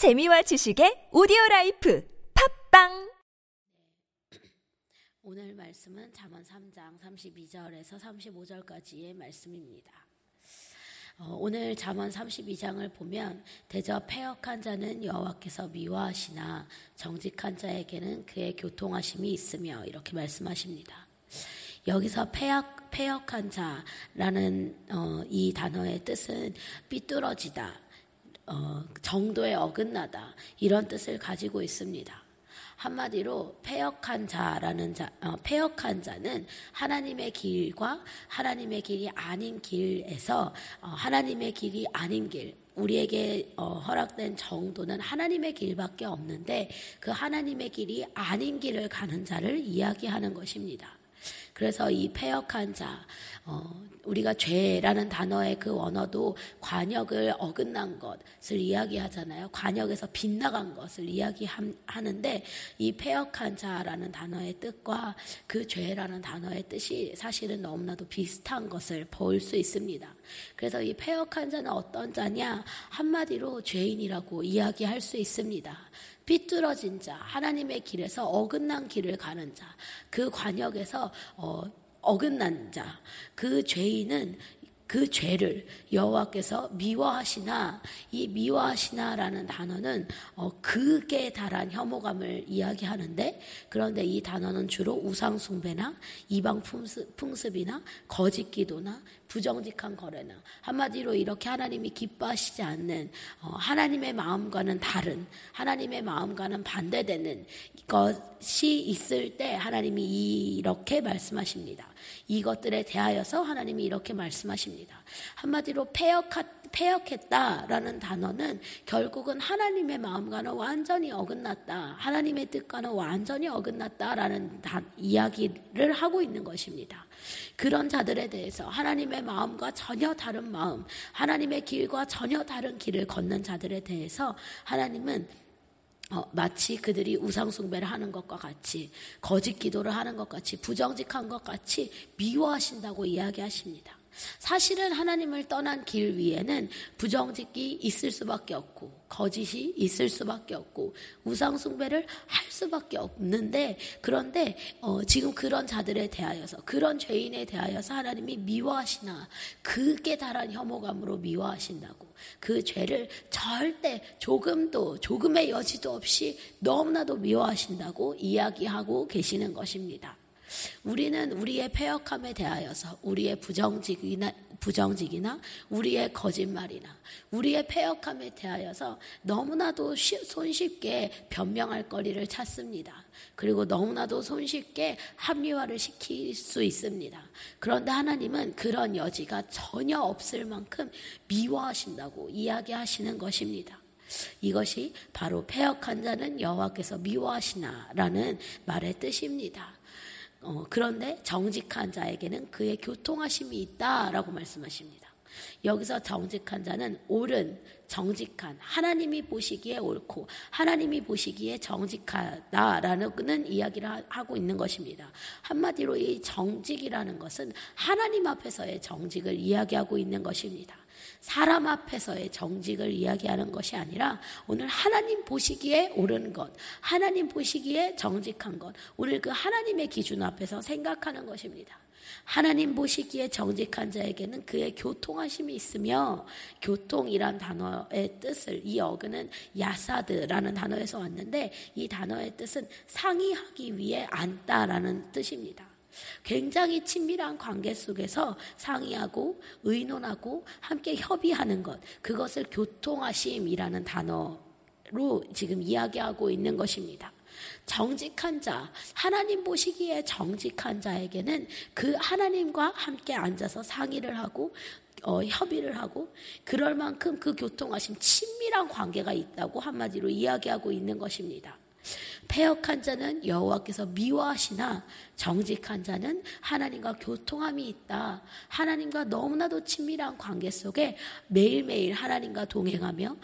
재미와 지식의 오디오라이프 팝빵. 오늘 말씀은 잠언 3장 32절에서 35절까지의 말씀입니다. 오늘 잠언 32장을 보면 대저 패역한 자는 여호와께서 미워하시나 정직한 자에게는 그의 교통하심이 있으며 이렇게 말씀하십니다. 여기서 패역한 자라는 이 단어의 뜻은 삐뚤어지다, 정도에 어긋나다 이런 뜻을 가지고 있습니다. 한마디로 패역한 자는 하나님의 길과 하나님의 길이 아닌 길에서 하나님의 길이 아닌 길, 우리에게 허락된 정도는 하나님의 길밖에 없는데 그 하나님의 길이 아닌 길을 가는 자를 이야기하는 것입니다. 그래서 이 패역한 자, 우리가 죄라는 단어의 그 원어도 관역을 어긋난 것을 이야기하잖아요. 관역에서 빗나간 것을 이야기하는데 이 패역한 자라는 단어의 뜻과 그 죄라는 단어의 뜻이 사실은 너무나도 비슷한 것을 볼 수 있습니다. 그래서 이 패역한 자는 어떤 자냐? 한마디로 죄인이라고 이야기할 수 있습니다. 삐뚤어진 자, 하나님의 길에서 어긋난 길을 가는 자, 그 관역에서 어긋난 자, 그 죄인은 그 죄를 여호와께서 미워하시나, 이 미워하시나라는 단어는 극에 달한 혐오감을 이야기하는데, 그런데 이 단어는 주로 우상숭배나 이방 풍습이나 거짓기도나 부정직한 거래나, 한마디로 이렇게 하나님이 기뻐하시지 않는, 하나님의 마음과는 다른, 하나님의 마음과는 반대되는 것이 있을 때 하나님이 이렇게 말씀하십니다. 이것들에 대하여서 하나님이 이렇게 말씀하십니다. 한마디로 패역했다라는 단어는 결국은 하나님의 마음과는 완전히 어긋났다, 하나님의 뜻과는 완전히 어긋났다라는 이야기를 하고 있는 것입니다. 그런 자들에 대해서 하나님의 마음과 전혀 다른 마음, 하나님의 길과 전혀 다른 길을 걷는 자들에 대해서 하나님은 마치 그들이 우상숭배를 하는 것과 같이, 거짓 기도를 하는 것 같이, 부정직한 것 같이 미워하신다고 이야기하십니다. 사실은 하나님을 떠난 길 위에는 부정직이 있을 수밖에 없고, 거짓이 있을 수밖에 없고, 우상숭배를 할 수밖에 없는데, 그런데 지금 그런 자들에 대하여서, 그런 죄인에 대하여서 하나님이 미워하시나, 극에 달한 혐오감으로 미워하신다고, 그 죄를 절대 조금의 여지도 없이 너무나도 미워하신다고 이야기하고 계시는 것입니다. 우리는 우리의 패역함에 대하여서, 우리의 부정직이나 우리의 거짓말이나 우리의 패역함에 대하여서 너무나도 손쉽게 변명할 거리를 찾습니다. 그리고 너무나도 손쉽게 합리화를 시킬 수 있습니다. 그런데 하나님은 그런 여지가 전혀 없을 만큼 미워하신다고 이야기하시는 것입니다. 이것이 바로 패역한 자는 여호와께서 미워하시나라는 말의 뜻입니다. 그런데 정직한 자에게는 그의 교통하심이 있다라고 말씀하십니다. 여기서 정직한 자는 옳은, 정직한, 하나님이 보시기에 옳고 하나님이 보시기에 정직하다라는 이야기를 하고 있는 것입니다. 한마디로 이 정직이라는 것은 하나님 앞에서의 정직을 이야기하고 있는 것입니다. 사람 앞에서의 정직을 이야기하는 것이 아니라 오늘 하나님 보시기에 옳은 것, 하나님 보시기에 정직한 것, 오늘 그 하나님의 기준 앞에서 생각하는 것입니다. 하나님 보시기에 정직한 자에게는 그의 교통하심이 있으며, 교통이란 단어의 뜻을, 이 어근은 야사드라는 단어에서 왔는데 이 단어의 뜻은 상의하기 위해 앉다라는 뜻입니다. 굉장히 친밀한 관계 속에서 상의하고 의논하고 함께 협의하는 것, 그것을 교통하심이라는 단어로 지금 이야기하고 있는 것입니다. 정직한 자, 하나님 보시기에 정직한 자에게는 그 하나님과 함께 앉아서 상의를 하고 협의를 하고, 그럴 만큼 그 교통하심, 친밀한 관계가 있다고 한마디로 이야기하고 있는 것입니다. 패역한 자는 여호와께서 미워하시나 정직한 자는 하나님과 교통함이 있다, 하나님과 너무나도 친밀한 관계 속에 매일매일 하나님과 동행하며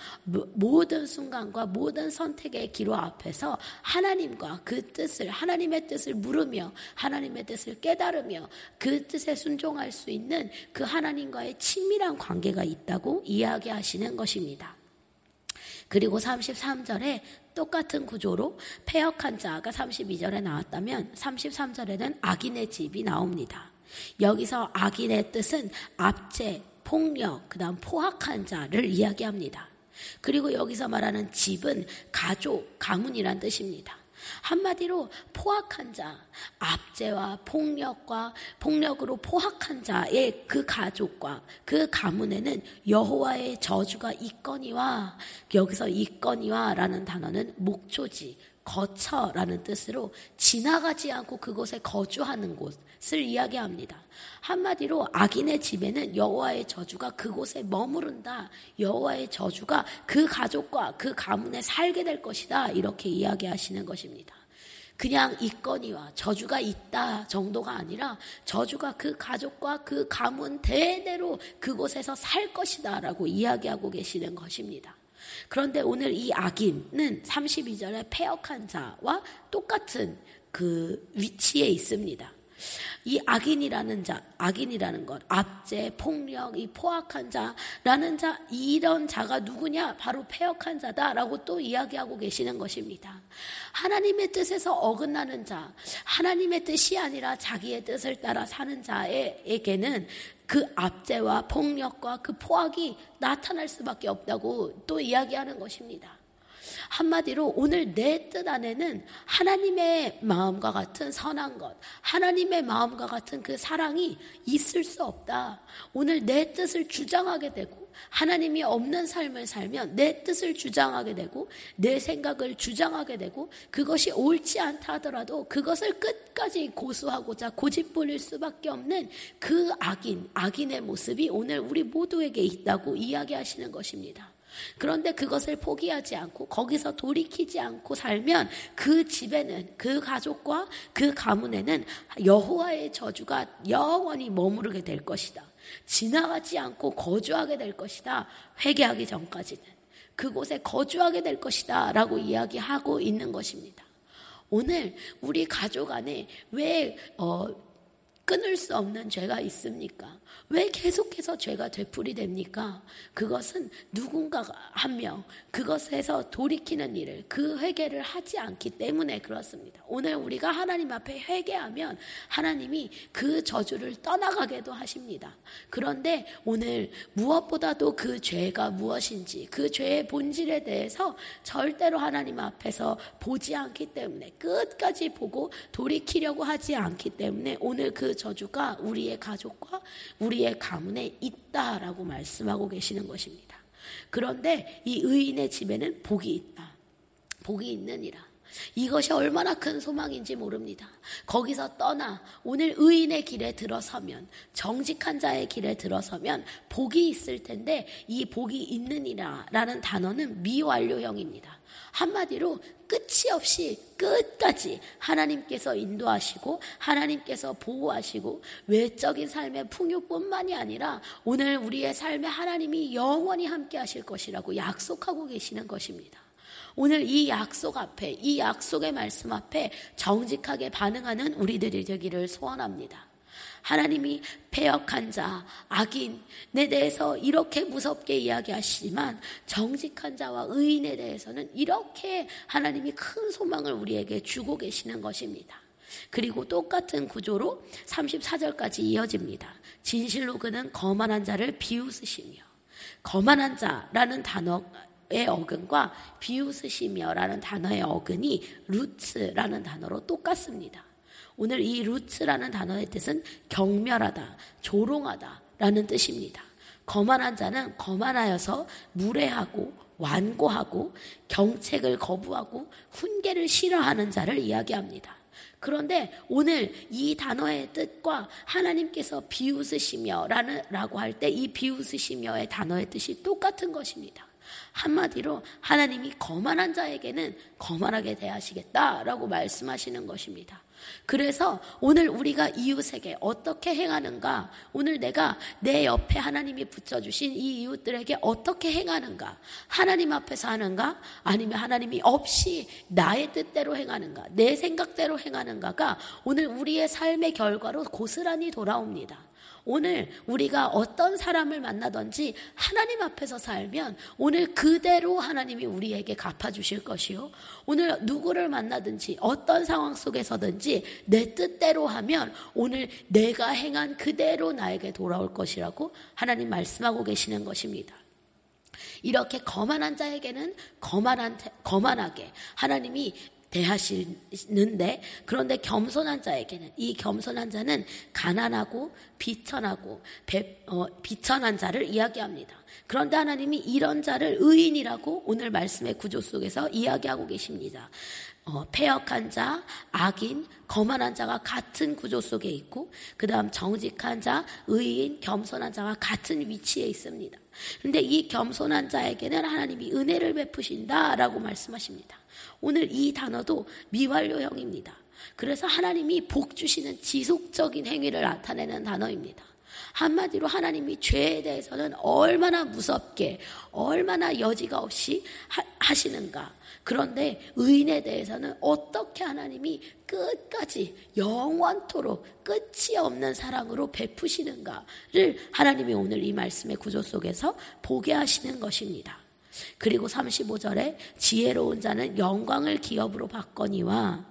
모든 순간과 모든 선택의 기로 앞에서 하나님과 그 뜻을, 하나님의 뜻을 물으며 하나님의 뜻을 깨달으며 그 뜻에 순종할 수 있는 그 하나님과의 친밀한 관계가 있다고 이야기하시는 것입니다. 그리고 33절에 똑같은 구조로 패역한 자가 32절에 나왔다면 33절에는 악인의 집이 나옵니다. 여기서 악인의 뜻은 압제, 폭력, 그 다음 포악한 자를 이야기합니다. 그리고 여기서 말하는 집은 가족, 가문이란 뜻입니다. 한마디로 포악한 자, 압제와 폭력과 폭력으로 포악한 자의 그 가족과 그 가문에는 여호와의 저주가 있거니와, 여기서 있거니와라는 단어는 목초지, 거처라는 뜻으로 지나가지 않고 그곳에 거주하는 곳을 이야기합니다. 한마디로 악인의 집에는 여호와의 저주가 그곳에 머무른다. 여호와의 저주가 그 가족과 그 가문에 살게 될 것이다. 이렇게 이야기하시는 것입니다. 그냥 있거니와 저주가 있다 정도가 아니라 저주가 그 가족과 그 가문 대대로 그곳에서 살 것이다 라고 이야기하고 계시는 것입니다. 그런데 오늘 이 악인은 32절에 패역한 자와 똑같은 그 위치에 있습니다. 이 악인이라는 자, 악인이라는 것, 압제, 폭력, 이 포악한 자라는 자, 이런 자가 누구냐? 바로 패역한 자다라고 또 이야기하고 계시는 것입니다. 하나님의 뜻에서 어긋나는 자, 하나님의 뜻이 아니라 자기의 뜻을 따라 사는 자에게는 그 압제와 폭력과 그 포악이 나타날 수밖에 없다고 또 이야기하는 것입니다. 한마디로 오늘 내 뜻 안에는 하나님의 마음과 같은 선한 것, 하나님의 마음과 같은 그 사랑이 있을 수 없다. 오늘 내 뜻을 주장하게 되고 하나님이 없는 삶을 살면 내 뜻을 주장하게 되고 내 생각을 주장하게 되고 그것이 옳지 않다 하더라도 그것을 끝까지 고수하고자 고집부릴 수밖에 없는 그 악인의 모습이 오늘 우리 모두에게 있다고 이야기하시는 것입니다. 그런데 그것을 포기하지 않고 거기서 돌이키지 않고 살면 그 집에는, 그 가족과 그 가문에는 여호와의 저주가 영원히 머무르게 될 것이다. 지나가지 않고 거주하게 될 것이다. 회개하기 전까지는 그곳에 거주하게 될 것이다 라고 이야기하고 있는 것입니다. 오늘 우리 가족 안에 왜 끊을 수 없는 죄가 있습니까? 왜 계속해서 죄가 되풀이됩니까? 그것은 누군가 한 명 그것에서 돌이키는 일을, 그 회개를 하지 않기 때문에 그렇습니다. 오늘 우리가 하나님 앞에 회개하면 하나님이 그 저주를 떠나가게도 하십니다. 그런데 오늘 무엇보다도 그 죄가 무엇인지, 그 죄의 본질에 대해서 절대로 하나님 앞에서 보지 않기 때문에, 끝까지 보고 돌이키려고 하지 않기 때문에 오늘 그 저주가 우리의 가족과 우리의 가문에 있다라고 말씀하고 계시는 것입니다. 그런데 이 의인의 집에는 복이 있다. 복이 있느니라. 이것이 얼마나 큰 소망인지 모릅니다. 거기서 떠나 오늘 의인의 길에 들어서면, 정직한 자의 길에 들어서면 복이 있을 텐데, 이 복이 있느니라 라는 단어는 미완료형입니다. 한마디로 끝이 없이 끝까지 하나님께서 인도하시고 하나님께서 보호하시고, 외적인 삶의 풍요뿐만이 아니라 오늘 우리의 삶에 하나님이 영원히 함께 하실 것이라고 약속하고 계시는 것입니다. 오늘 이 약속 앞에, 이 약속의 말씀 앞에 정직하게 반응하는 우리들이 되기를 소원합니다. 하나님이 패역한 자, 악인, 내 대해서 이렇게 무섭게 이야기하시지만 정직한 자와 의인에 대해서는 이렇게 하나님이 큰 소망을 우리에게 주고 계시는 것입니다. 그리고 똑같은 구조로 34절까지 이어집니다. 진실로 그는 거만한 자를 비웃으시며, 거만한 자라는 단어의 어근과 비웃으시며라는 단어의 어근이 루츠라는 단어로 똑같습니다. 오늘 이 루츠라는 단어의 뜻은 경멸하다, 조롱하다 라는 뜻입니다. 거만한 자는 거만하여서 무례하고 완고하고 경책을 거부하고 훈계를 싫어하는 자를 이야기합니다. 그런데 오늘 이 단어의 뜻과 하나님께서 비웃으시며 라고 할 때 이 비웃으시며의 단어의 뜻이 똑같은 것입니다. 한마디로 하나님이 거만한 자에게는 거만하게 대하시겠다라고 말씀하시는 것입니다. 그래서 오늘 우리가 이웃에게 어떻게 행하는가, 오늘 내가 내 옆에 하나님이 붙여주신 이 이웃들에게 어떻게 행하는가, 하나님 앞에서 하는가, 아니면 하나님이 없이 나의 뜻대로 행하는가, 내 생각대로 행하는가가 오늘 우리의 삶의 결과로 고스란히 돌아옵니다. 오늘 우리가 어떤 사람을 만나든지 하나님 앞에서 살면 오늘 그대로 하나님이 우리에게 갚아주실 것이요. 오늘 누구를 만나든지 어떤 상황 속에서든지 내 뜻대로 하면 오늘 내가 행한 그대로 나에게 돌아올 것이라고 하나님 말씀하고 계시는 것입니다. 이렇게 거만한 자에게는 거만하게 하나님이 대하시는데, 그런데 겸손한 자에게는, 이 겸손한 자는 가난하고 비천하고 비천한 자를 이야기합니다. 그런데 하나님이 이런 자를 의인이라고 오늘 말씀의 구조 속에서 이야기하고 계십니다. 패역한 자, 악인, 거만한 자가 같은 구조 속에 있고, 그 다음 정직한 자, 의인, 겸손한 자가 같은 위치에 있습니다. 그런데 이 겸손한 자에게는 하나님이 은혜를 베푸신다라고 말씀하십니다. 오늘 이 단어도 미완료형입니다. 그래서 하나님이 복 주시는 지속적인 행위를 나타내는 단어입니다. 한마디로 하나님이 죄에 대해서는 얼마나 무섭게, 얼마나 여지가 없이 하시는가. 그런데 의인에 대해서는 어떻게 하나님이 끝까지 영원토록 끝이 없는 사랑으로 베푸시는가를 하나님이 오늘 이 말씀의 구조 속에서 보게 하시는 것입니다. 그리고 35절에 지혜로운 자는 영광을 기업으로 받거니와,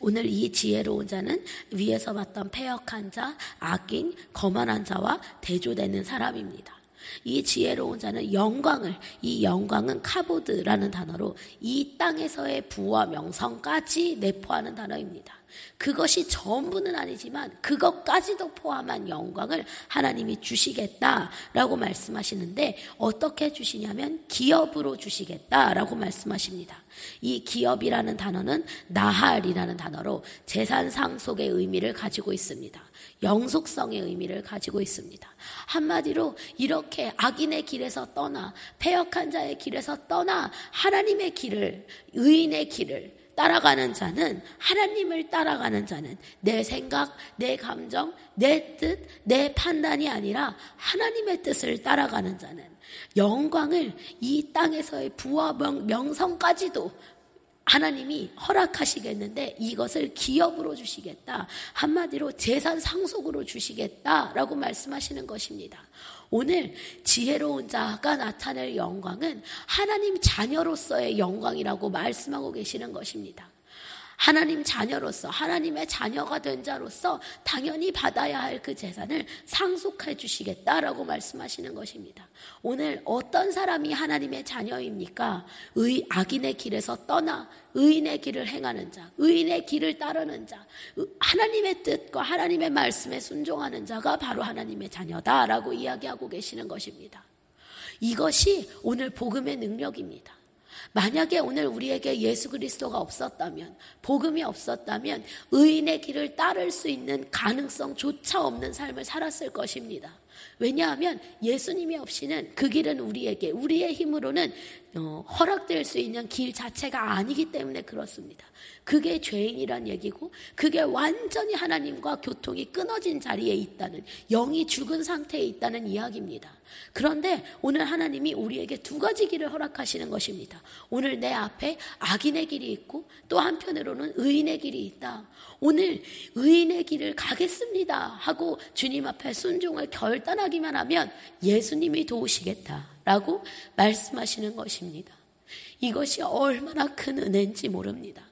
오늘 이 지혜로운 자는 위에서 봤던 패역한 자, 악인, 거만한 자와 대조되는 사람입니다. 이 지혜로운 자는 영광을, 이 영광은 카보드라는 단어로 이 땅에서의 부와 명성까지 내포하는 단어입니다. 그것이 전부는 아니지만 그것까지도 포함한 영광을 하나님이 주시겠다라고 말씀하시는데, 어떻게 주시냐면 기업으로 주시겠다라고 말씀하십니다. 이 기업이라는 단어는 나할이라는 단어로 재산상 속의 의미를 가지고 있습니다. 영속성의 의미를 가지고 있습니다. 한마디로 이렇게 악인의 길에서 떠나, 패역한 자의 길에서 떠나 하나님의 길을, 의인의 길을 따라가는 자는, 하나님을 따라가는 자는 내 생각, 내 감정, 내 뜻, 내 판단이 아니라 하나님의 뜻을 따라가는 자는 영광을, 이 땅에서의 부와 명성까지도 하나님이 허락하시겠는데 이것을 기업으로 주시겠다, 한마디로 재산 상속으로 주시겠다라고 말씀하시는 것입니다. 오늘 지혜로운 자가 나타낼 영광은 하나님 자녀로서의 영광이라고 말씀하고 계시는 것입니다. 하나님 자녀로서, 하나님의 자녀가 된 자로서 당연히 받아야 할 그 재산을 상속해 주시겠다라고 말씀하시는 것입니다. 오늘 어떤 사람이 하나님의 자녀입니까? 악인의 길에서 떠나 의인의 길을 행하는 자, 의인의 길을 따르는 자, 하나님의 뜻과 하나님의 말씀에 순종하는 자가 바로 하나님의 자녀다라고 이야기하고 계시는 것입니다. 이것이 오늘 복음의 능력입니다. 만약에 오늘 우리에게 예수 그리스도가 없었다면, 복음이 없었다면 의인의 길을 따를 수 있는 가능성조차 없는 삶을 살았을 것입니다. 왜냐하면 예수님이 없이는 그 길은 우리에게, 우리의 힘으로는 허락될 수 있는 길 자체가 아니기 때문에 그렇습니다. 그게 죄인이란 얘기고, 그게 완전히 하나님과 교통이 끊어진 자리에 있다는, 영이 죽은 상태에 있다는 이야기입니다. 그런데 오늘 하나님이 우리에게 두 가지 길을 허락하시는 것입니다. 오늘 내 앞에 악인의 길이 있고 또 한편으로는 의인의 길이 있다. 오늘 의인의 길을 가겠습니다 하고 주님 앞에 순종을 결단하기만 하면 예수님이 도우시겠다라고 말씀하시는 것입니다. 이것이 얼마나 큰 은혜인지 모릅니다.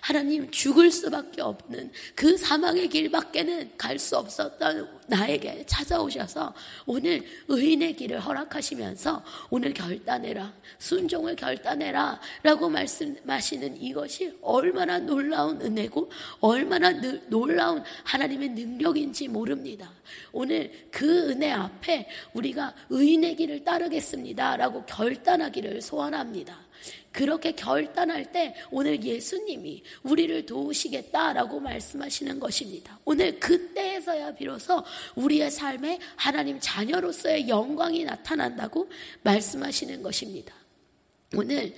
하나님, 죽을 수밖에 없는 그 사망의 길밖에는 갈 수 없었던 나에게 찾아오셔서 오늘 의인의 길을 허락하시면서 오늘 결단해라, 순종을 결단해라 라고 말씀하시는 이것이 얼마나 놀라운 은혜고 얼마나 놀라운 하나님의 능력인지 모릅니다. 오늘 그 은혜 앞에 우리가 의인의 길을 따르겠습니다 라고 결단하기를 소원합니다. 그렇게 결단할 때 오늘 예수님이 우리를 도우시겠다라고 말씀하시는 것입니다. 오늘 그때에서야 비로소 우리의 삶에 하나님 자녀로서의 영광이 나타난다고 말씀하시는 것입니다. 오늘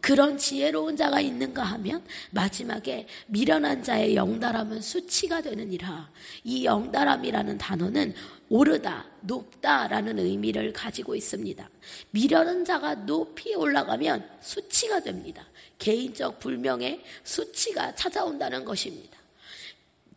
그런 지혜로운 자가 있는가 하면, 마지막에 미련한 자의 영다람은 수치가 되느니라. 이 영다람이라는 단어는 오르다, 높다라는 의미를 가지고 있습니다. 미련한 자가 높이 올라가면 수치가 됩니다. 개인적 불명예, 수치가 찾아온다는 것입니다.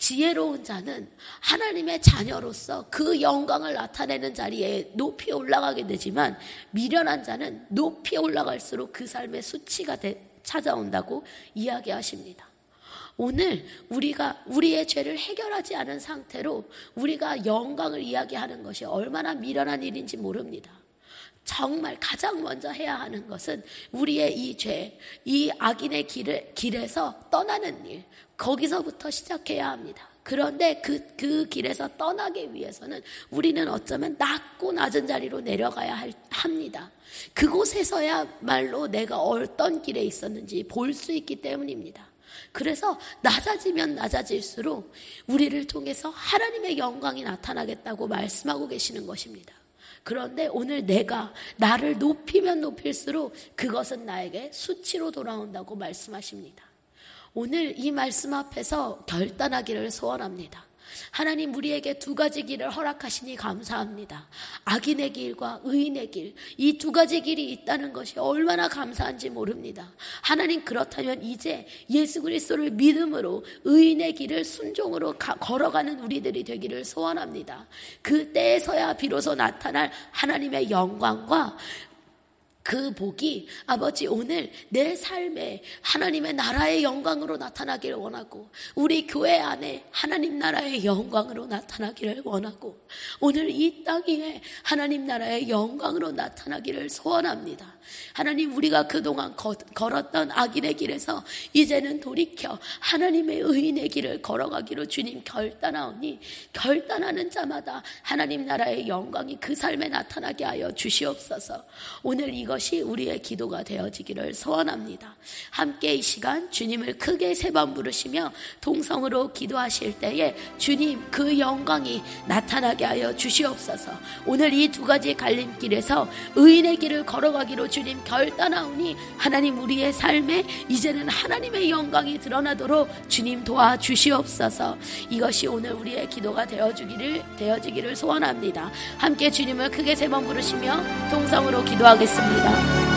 지혜로운 자는 하나님의 자녀로서 그 영광을 나타내는 자리에 높이 올라가게 되지만, 미련한 자는 높이 올라갈수록 그 삶의 수치가 찾아온다고 이야기하십니다. 오늘 우리가 우리의 죄를 해결하지 않은 상태로 우리가 영광을 이야기하는 것이 얼마나 미련한 일인지 모릅니다. 정말 가장 먼저 해야 하는 것은 우리의 이 죄, 이 악인의 길에서 떠나는 일, 거기서부터 시작해야 합니다. 그런데 그 길에서 떠나기 위해서는 우리는 어쩌면 낮고 낮은 자리로 내려가야 합니다. 그곳에서야말로 내가 어떤 길에 있었는지 볼 수 있기 때문입니다. 그래서 낮아지면 낮아질수록 우리를 통해서 하나님의 영광이 나타나겠다고 말씀하고 계시는 것입니다. 그런데 오늘 내가 나를 높이면 높일수록 그것은 나에게 수치로 돌아온다고 말씀하십니다. 오늘 이 말씀 앞에서 결단하기를 소원합니다. 하나님, 우리에게 두 가지 길을 허락하시니 감사합니다. 악인의 길과 의인의 길, 이 두 가지 길이 있다는 것이 얼마나 감사한지 모릅니다. 하나님, 그렇다면 이제 예수 그리스도를 믿음으로 의인의 길을 순종으로 걸어가는 우리들이 되기를 소원합니다. 그때에서야 비로소 나타날 하나님의 영광과 그 복이, 아버지, 오늘 내 삶에 하나님의 나라의 영광으로 나타나기를 원하고, 우리 교회 안에 하나님 나라의 영광으로 나타나기를 원하고, 오늘 이 땅 위에 하나님 나라의 영광으로 나타나기를 소원합니다. 하나님, 우리가 그동안 걸었던 악인의 길에서 이제는 돌이켜 하나님의 의인의 길을 걸어가기로 주님 결단하오니, 결단하는 자마다 하나님 나라의 영광이 그 삶에 나타나게 하여 주시옵소서. 오늘 이것이 우리의 기도가 되어지기를 소원합니다. 함께 이 시간 주님을 크게 세 번 부르시며 동성으로 기도하실 때에 주님, 그 영광이 나타나게 하여 주시옵소서. 오늘 이 두 가지 갈림길에서 의인의 길을 걸어가기로 주님 결단하오니, 하나님, 우리의 삶에 이제는 하나님의 영광이 드러나도록 주님 도와주시옵소서. 이것이 오늘 우리의 기도가 되어지기를 소원합니다. 함께 주님을 크게 세 번 부르시며 동성으로 기도하겠습니다.